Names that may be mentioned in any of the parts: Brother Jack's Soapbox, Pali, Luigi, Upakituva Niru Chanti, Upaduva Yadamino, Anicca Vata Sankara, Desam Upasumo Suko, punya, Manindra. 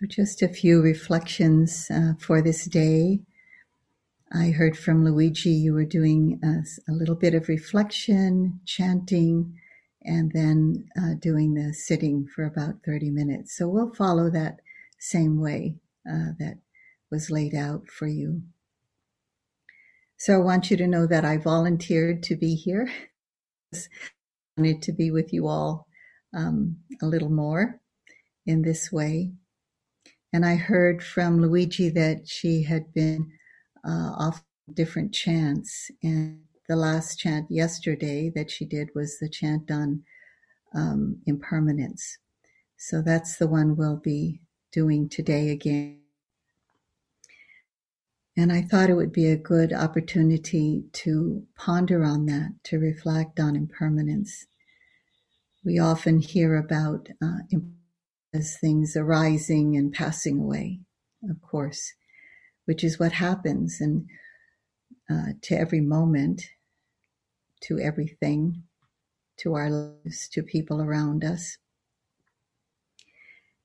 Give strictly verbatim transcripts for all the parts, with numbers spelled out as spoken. So just a few reflections uh, for this day. I heard from Luigi you were doing a, a little bit of reflection, chanting, and then uh, doing the sitting for about thirty minutes. So we'll follow that same way uh, that was laid out for you. So I want you to know that I volunteered to be here. I wanted to be with you all um, a little more in this way. And I heard from Luigi that she had been uh, off different chants. And the last chant yesterday that she did was the chant on um, impermanence. So that's the one we'll be doing today again. And I thought it would be a good opportunity to ponder on that, to reflect on impermanence. We often hear about uh, as things arising and passing away, of course, which is what happens and uh, to every moment, to everything, to our lives, to people around us.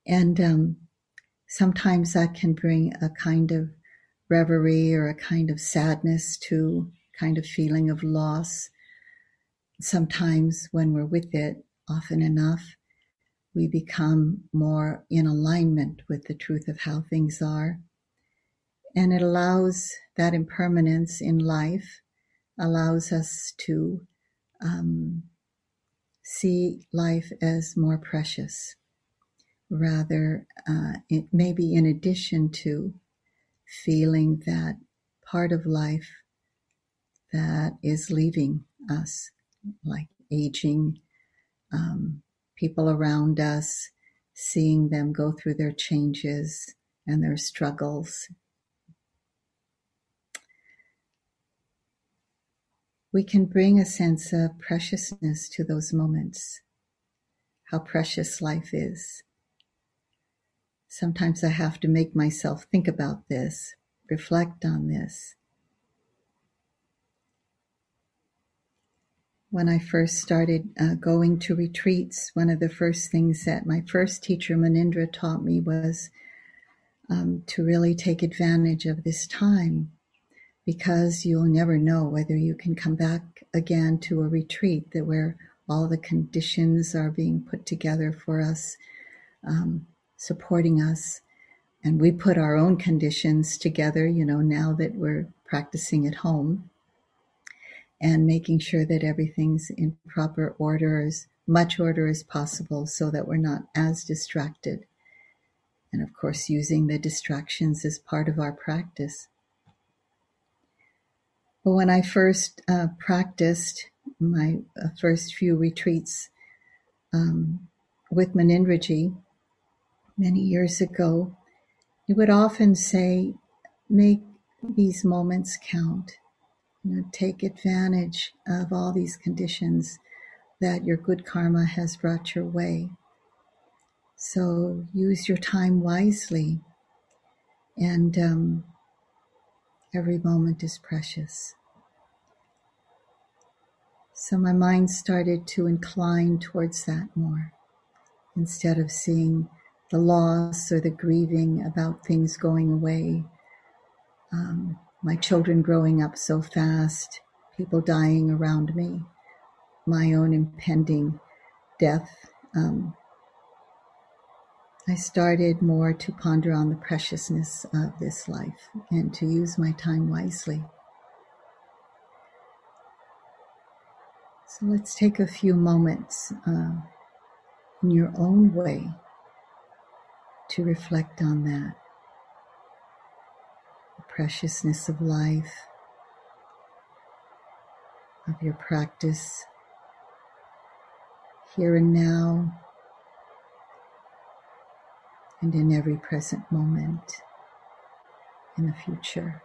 And um, sometimes that can bring a kind of reverie or a kind of sadness to kind of feeling of loss. Sometimes when we're with it often enough, we become more in alignment with the truth of how things are. And it allows that impermanence in life, allows us to um, see life as more precious. Rather, uh, it may be in addition to feeling that part of life that is leaving us, like aging, um, people around us, seeing them go through their changes and their struggles. We can bring a sense of preciousness to those moments, how precious life is. Sometimes I have to make myself think about this, reflect on this. When I first started uh, going to retreats, one of the first things that my first teacher, Manindra, taught me was um, to really take advantage of this time, because you'll never know whether you can come back again to a retreat that where all the conditions are being put together for us, um, supporting us, and we put our own conditions together, you know, now that we're practicing at home and making sure that everything's in proper order, as much order as possible, so that we're not as distracted. And of course, using the distractions is part of our practice. But when I first uh, practiced my uh, first few retreats um, with Manindraji, many years ago, he would often say, make these moments count. You know, take advantage of all these conditions that your good karma has brought your way. So use your time wisely, and um, every moment is precious. So my mind started to incline towards that more, instead of seeing the loss or the grieving about things going away, um, my children growing up so fast, people dying around me, my own impending death. Um, I started more to ponder on the preciousness of this life and to use my time wisely. So let's take a few moments uh, in your own way to reflect on that, the preciousness of life, of your practice, here and now, and in every present moment in the future.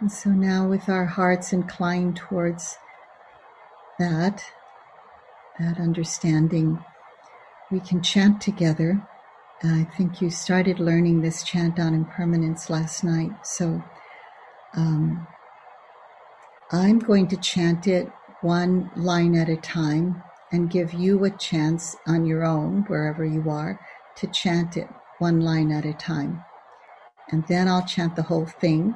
And so now with our hearts inclined towards that, that understanding, we can chant together. I think you started learning this chant on impermanence last night. So um, I'm going to chant it one line at a time and give you a chance on your own, wherever you are, to chant it one line at a time. And then I'll chant the whole thing.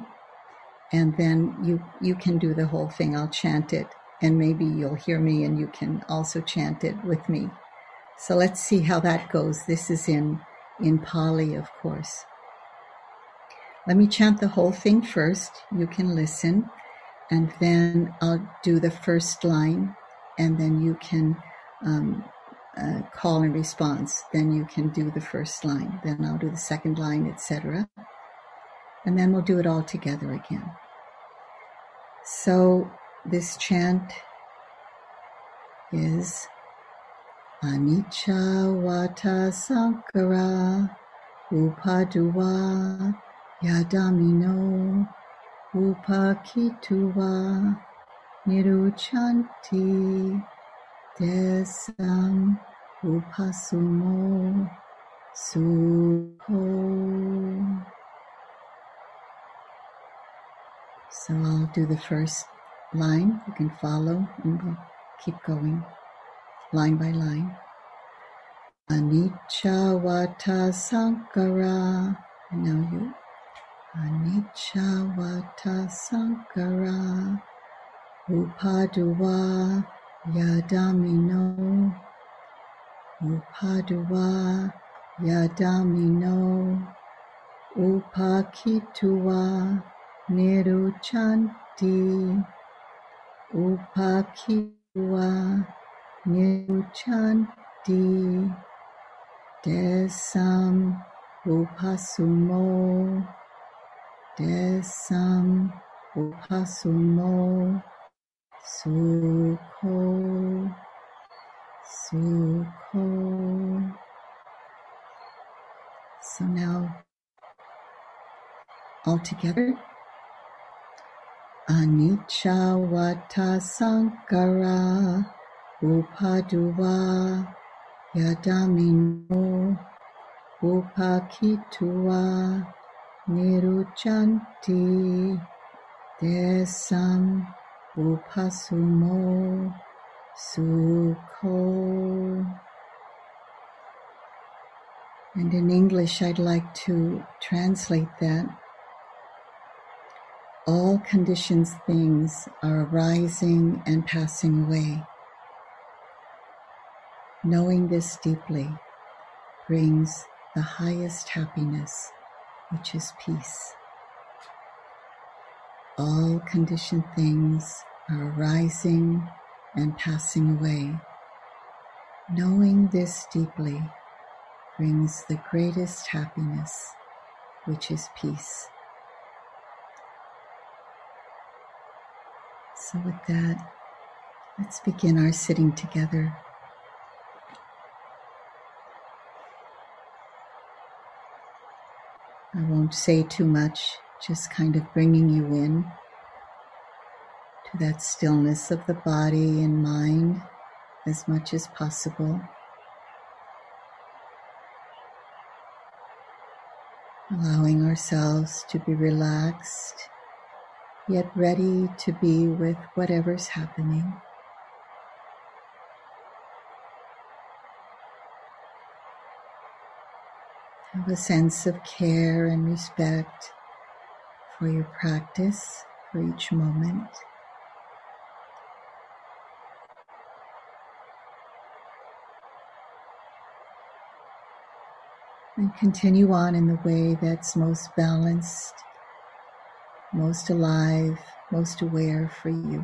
And then you, you can do the whole thing. I'll chant it. And maybe you'll hear me and you can also chant it with me. So let's see how that goes. This is in in Pali, of course. Let me chant the whole thing first. You can listen, and then I'll do the first line, and then you can um, uh, call and response. Then you can do the first line. Then I'll do the second line, et cetera. And then we'll do it all together again. So this chant is Anicca Vata Sankara, Upaduva Yadamino, Upakituva Niru Chanti, Desam Upasumo Suko. So I'll do the first line. You can follow and we'll keep going. Line by line. Anicca Vata Sankara. And now you. Anicca Vata Sankara. Upaduva Yadamino. Upaduva Yadamino. Upakituva Niru Chanti. Upakituva Niru Chanti, Desam Upasumo, Desam Upasumo Suko, Suko. So now, all together. Anicca Vata Sankara, Upaduva Yadamino, Upakituva Niru Chanti, Desam Upasumo Suko. And in English, I'd like to translate that. All conditioned things are arising and passing away. Knowing this deeply brings the highest happiness, which is peace. All conditioned things are arising and passing away. Knowing this deeply brings the greatest happiness, which is peace. So with that, let's begin our sitting together. I won't say too much, just kind of bringing you in to that stillness of the body and mind as much as possible. Allowing ourselves to be relaxed, yet ready to be with whatever's happening. Have a sense of care and respect for your practice, for each moment. And continue on in the way that's most balanced, most alive, most aware for you.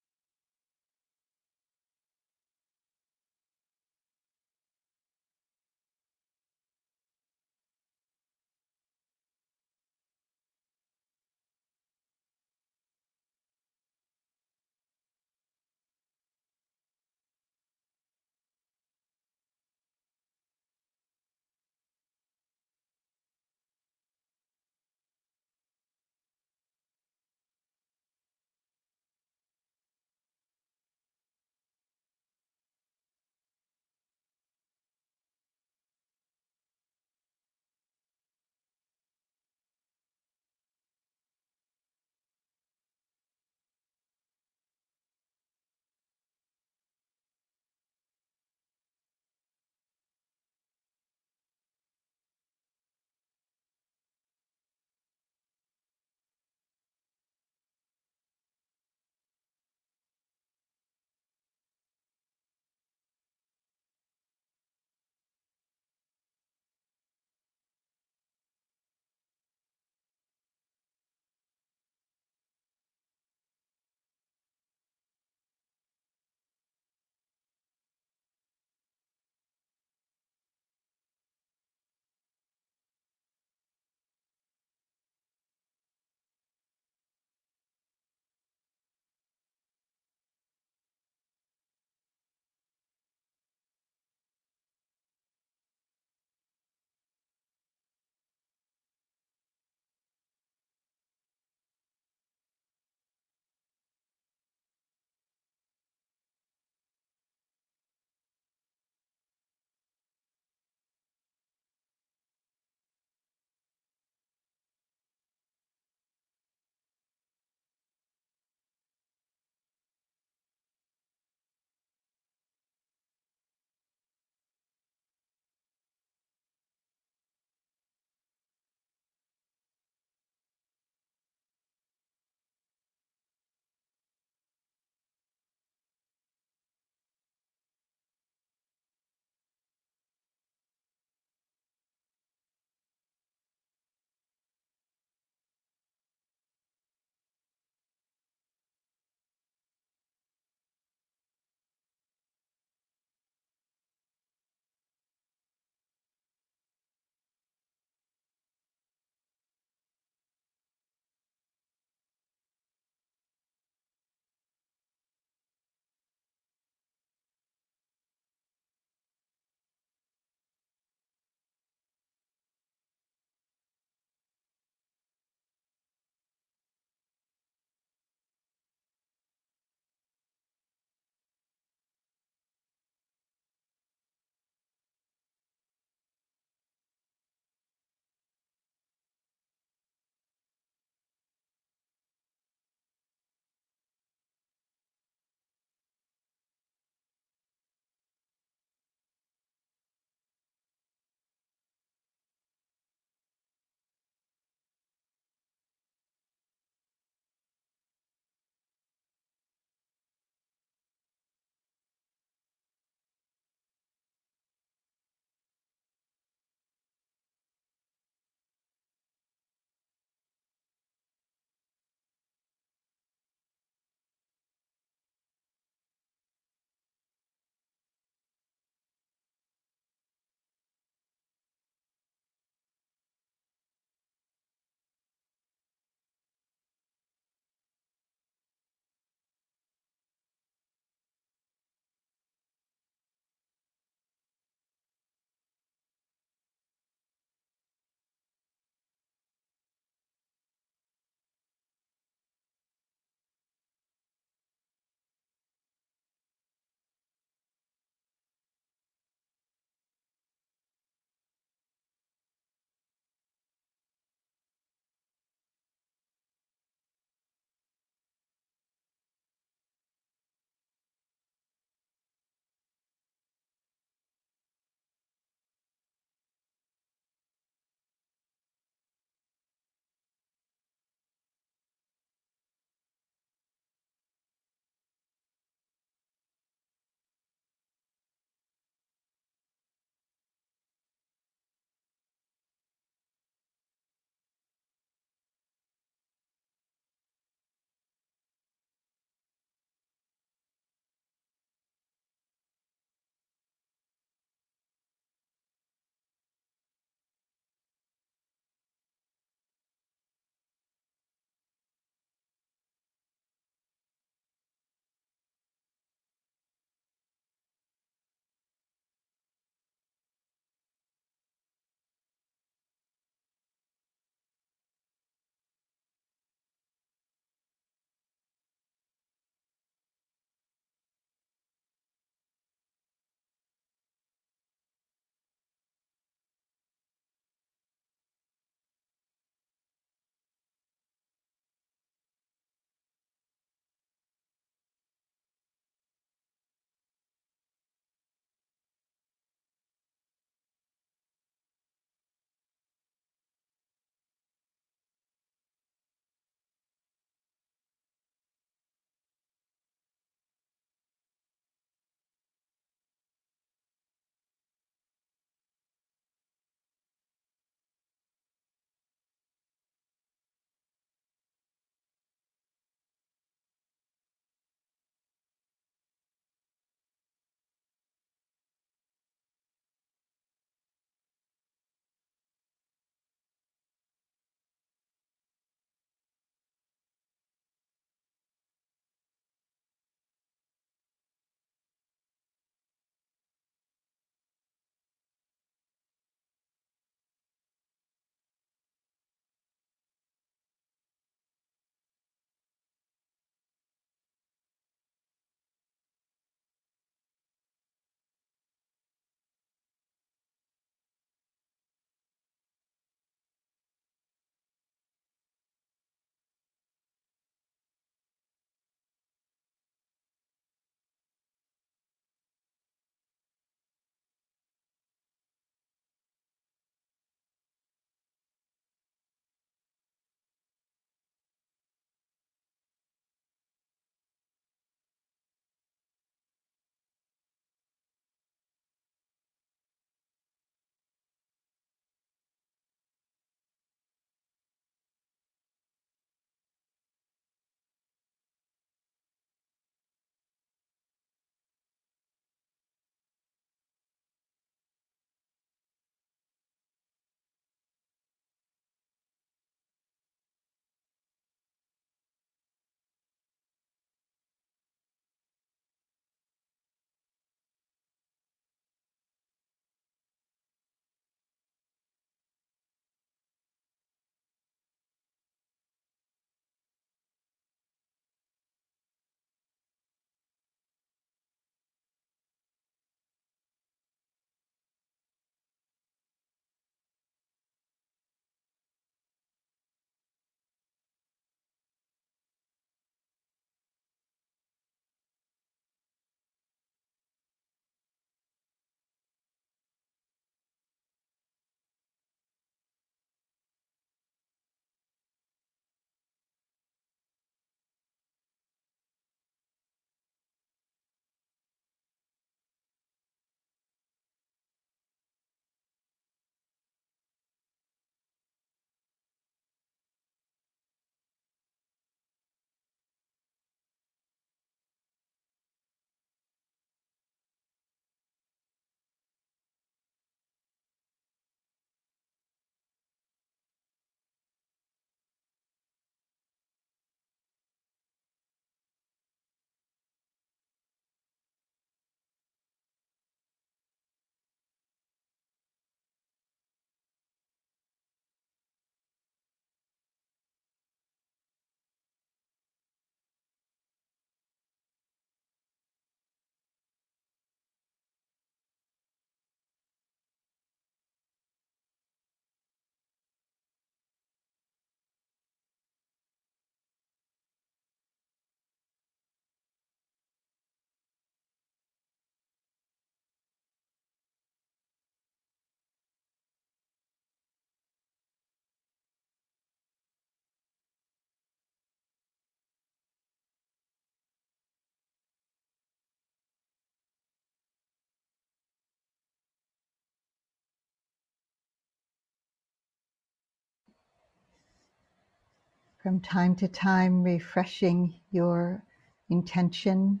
from time to time refreshing your intention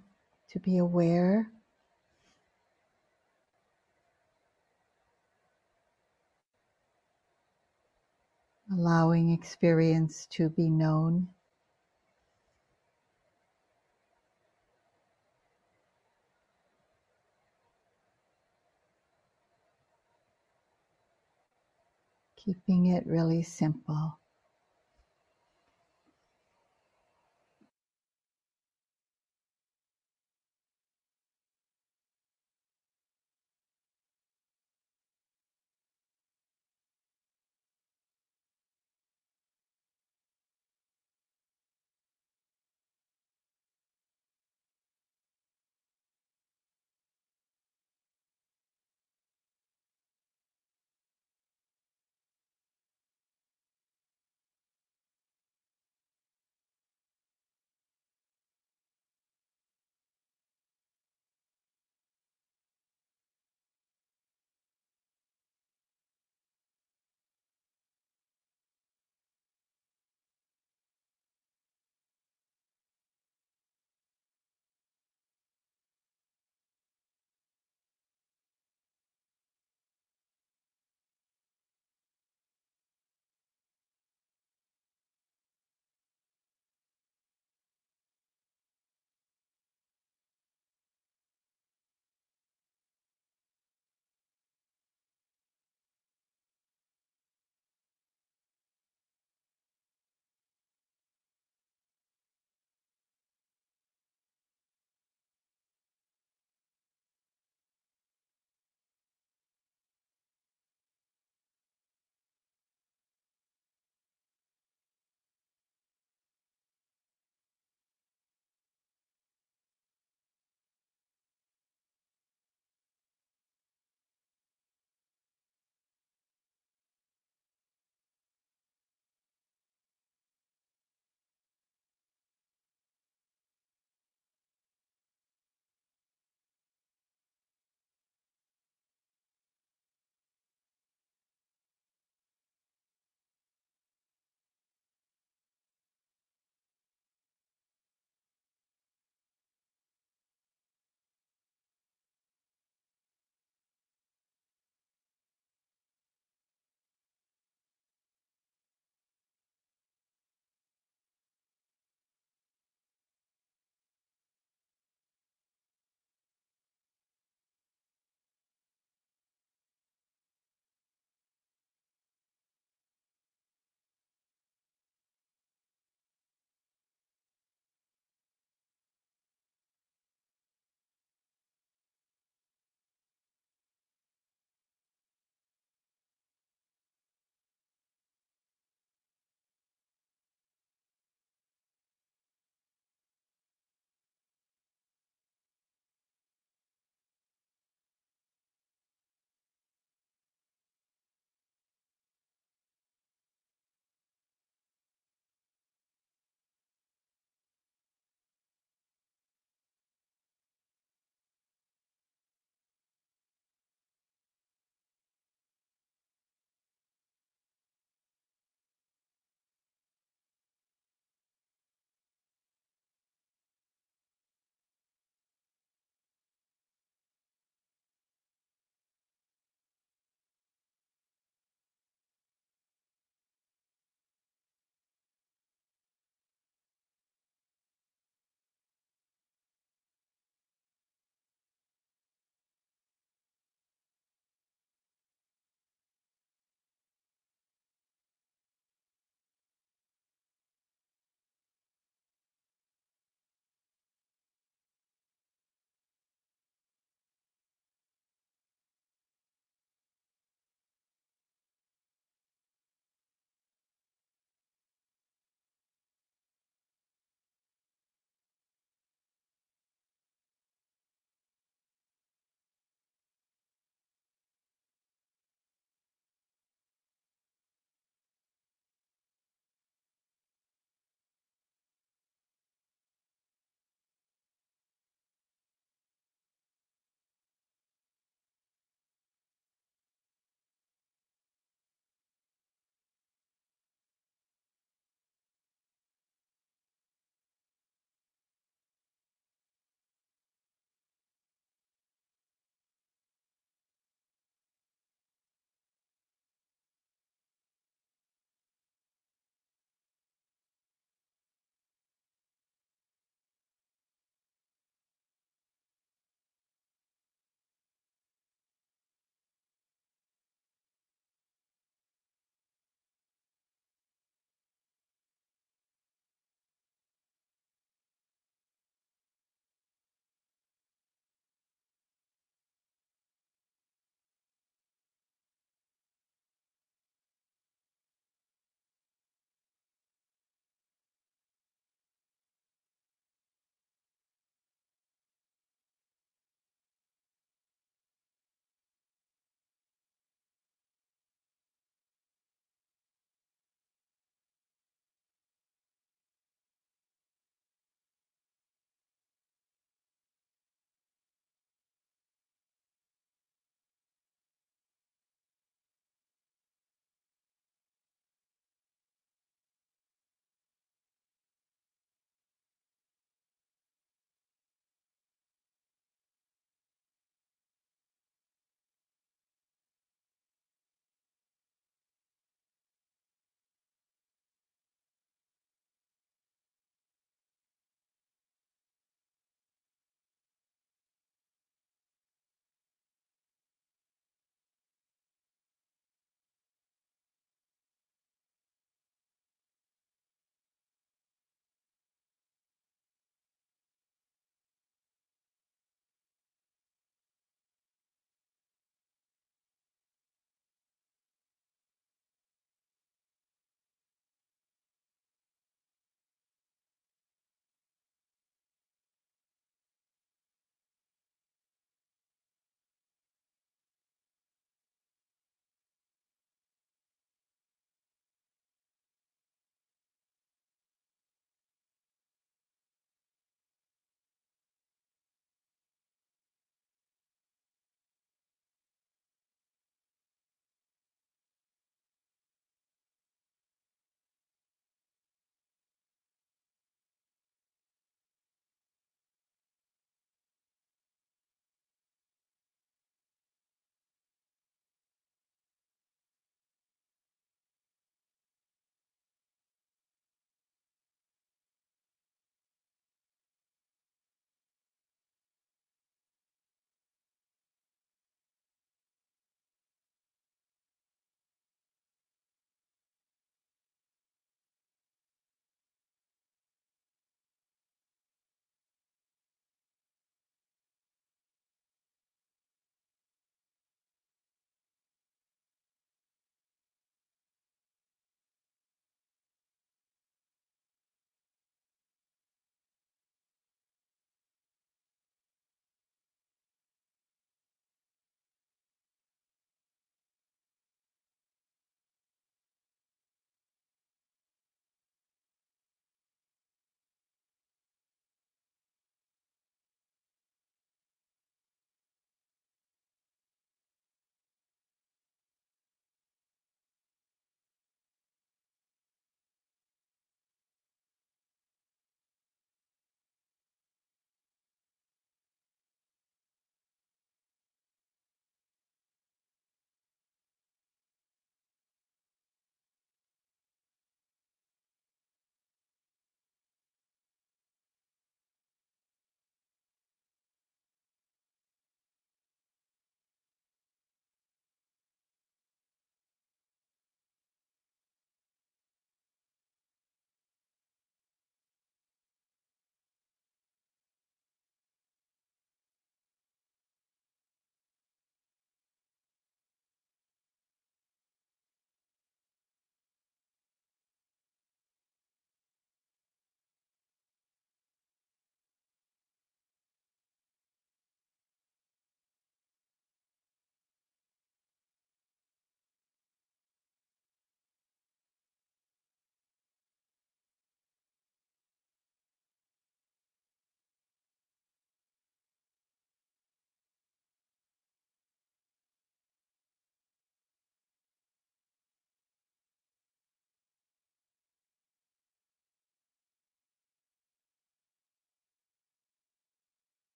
to be aware. Allowing experience to be known. Keeping it really simple.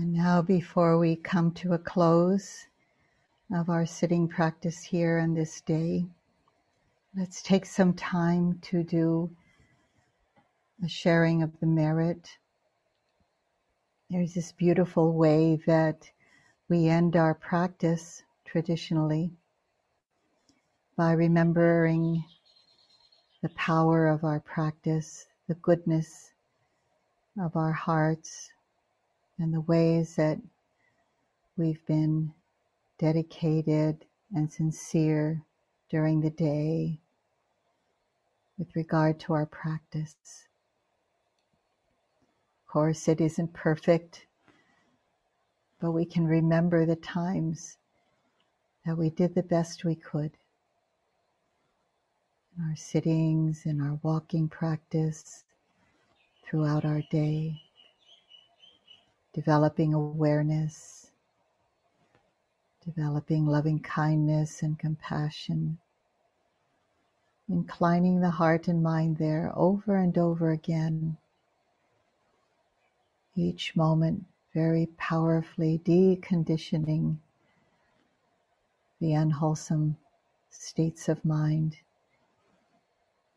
And now, before we come to a close of our sitting practice here on this day, let's take some time to do a sharing of the merit. There's this beautiful way that we end our practice traditionally by remembering the power of our practice, the goodness of our hearts, and the ways that we've been dedicated and sincere during the day with regard to our practice. Of course, it isn't perfect, but we can remember the times that we did the best we could in our sittings, in our walking practice, throughout our day, developing awareness, developing loving kindness and compassion, inclining the heart and mind there over and over again. Each moment very powerfully deconditioning the unwholesome states of mind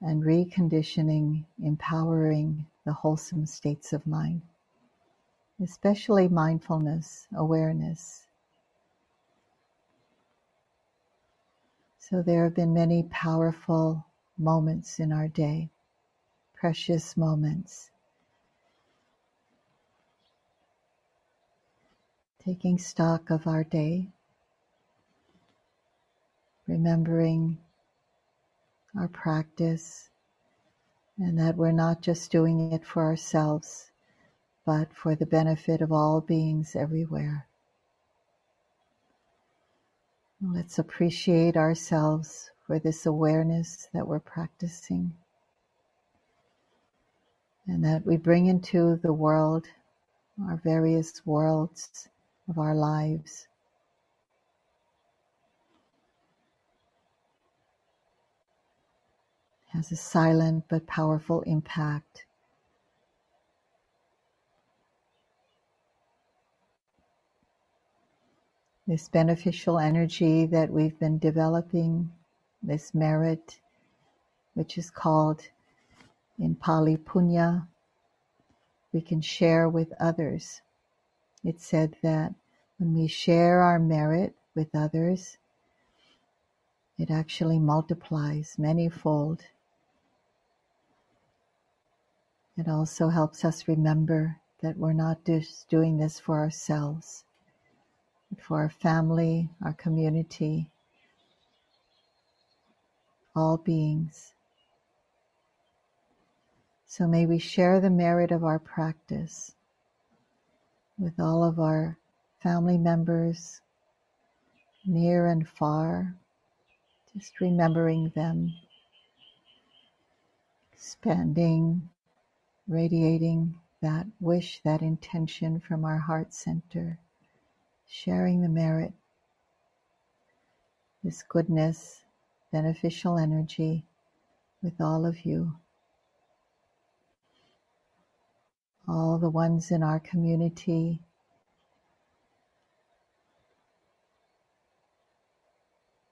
and reconditioning, empowering the wholesome states of mind, especially mindfulness, awareness. So there have been many powerful moments in our day, precious moments. Taking stock of our day, remembering our practice, and that we're not just doing it for ourselves, but for the benefit of all beings everywhere. Let's appreciate ourselves for this awareness that we're practicing, and that we bring into the world, our various worlds, of our lives. It has a silent but powerful impact. This beneficial energy that we've been developing, this merit, which is called in Pali punya, we can share with others. It's said that when we share our merit with others, it actually multiplies manyfold. It also helps us remember that we're not just doing this for ourselves, but for our family, our community, all beings. So may we share the merit of our practice with all of our family members, near and far, just remembering them, expanding, radiating that wish, that intention from our heart center, sharing the merit, this goodness, beneficial energy with all of you, all the ones in our community,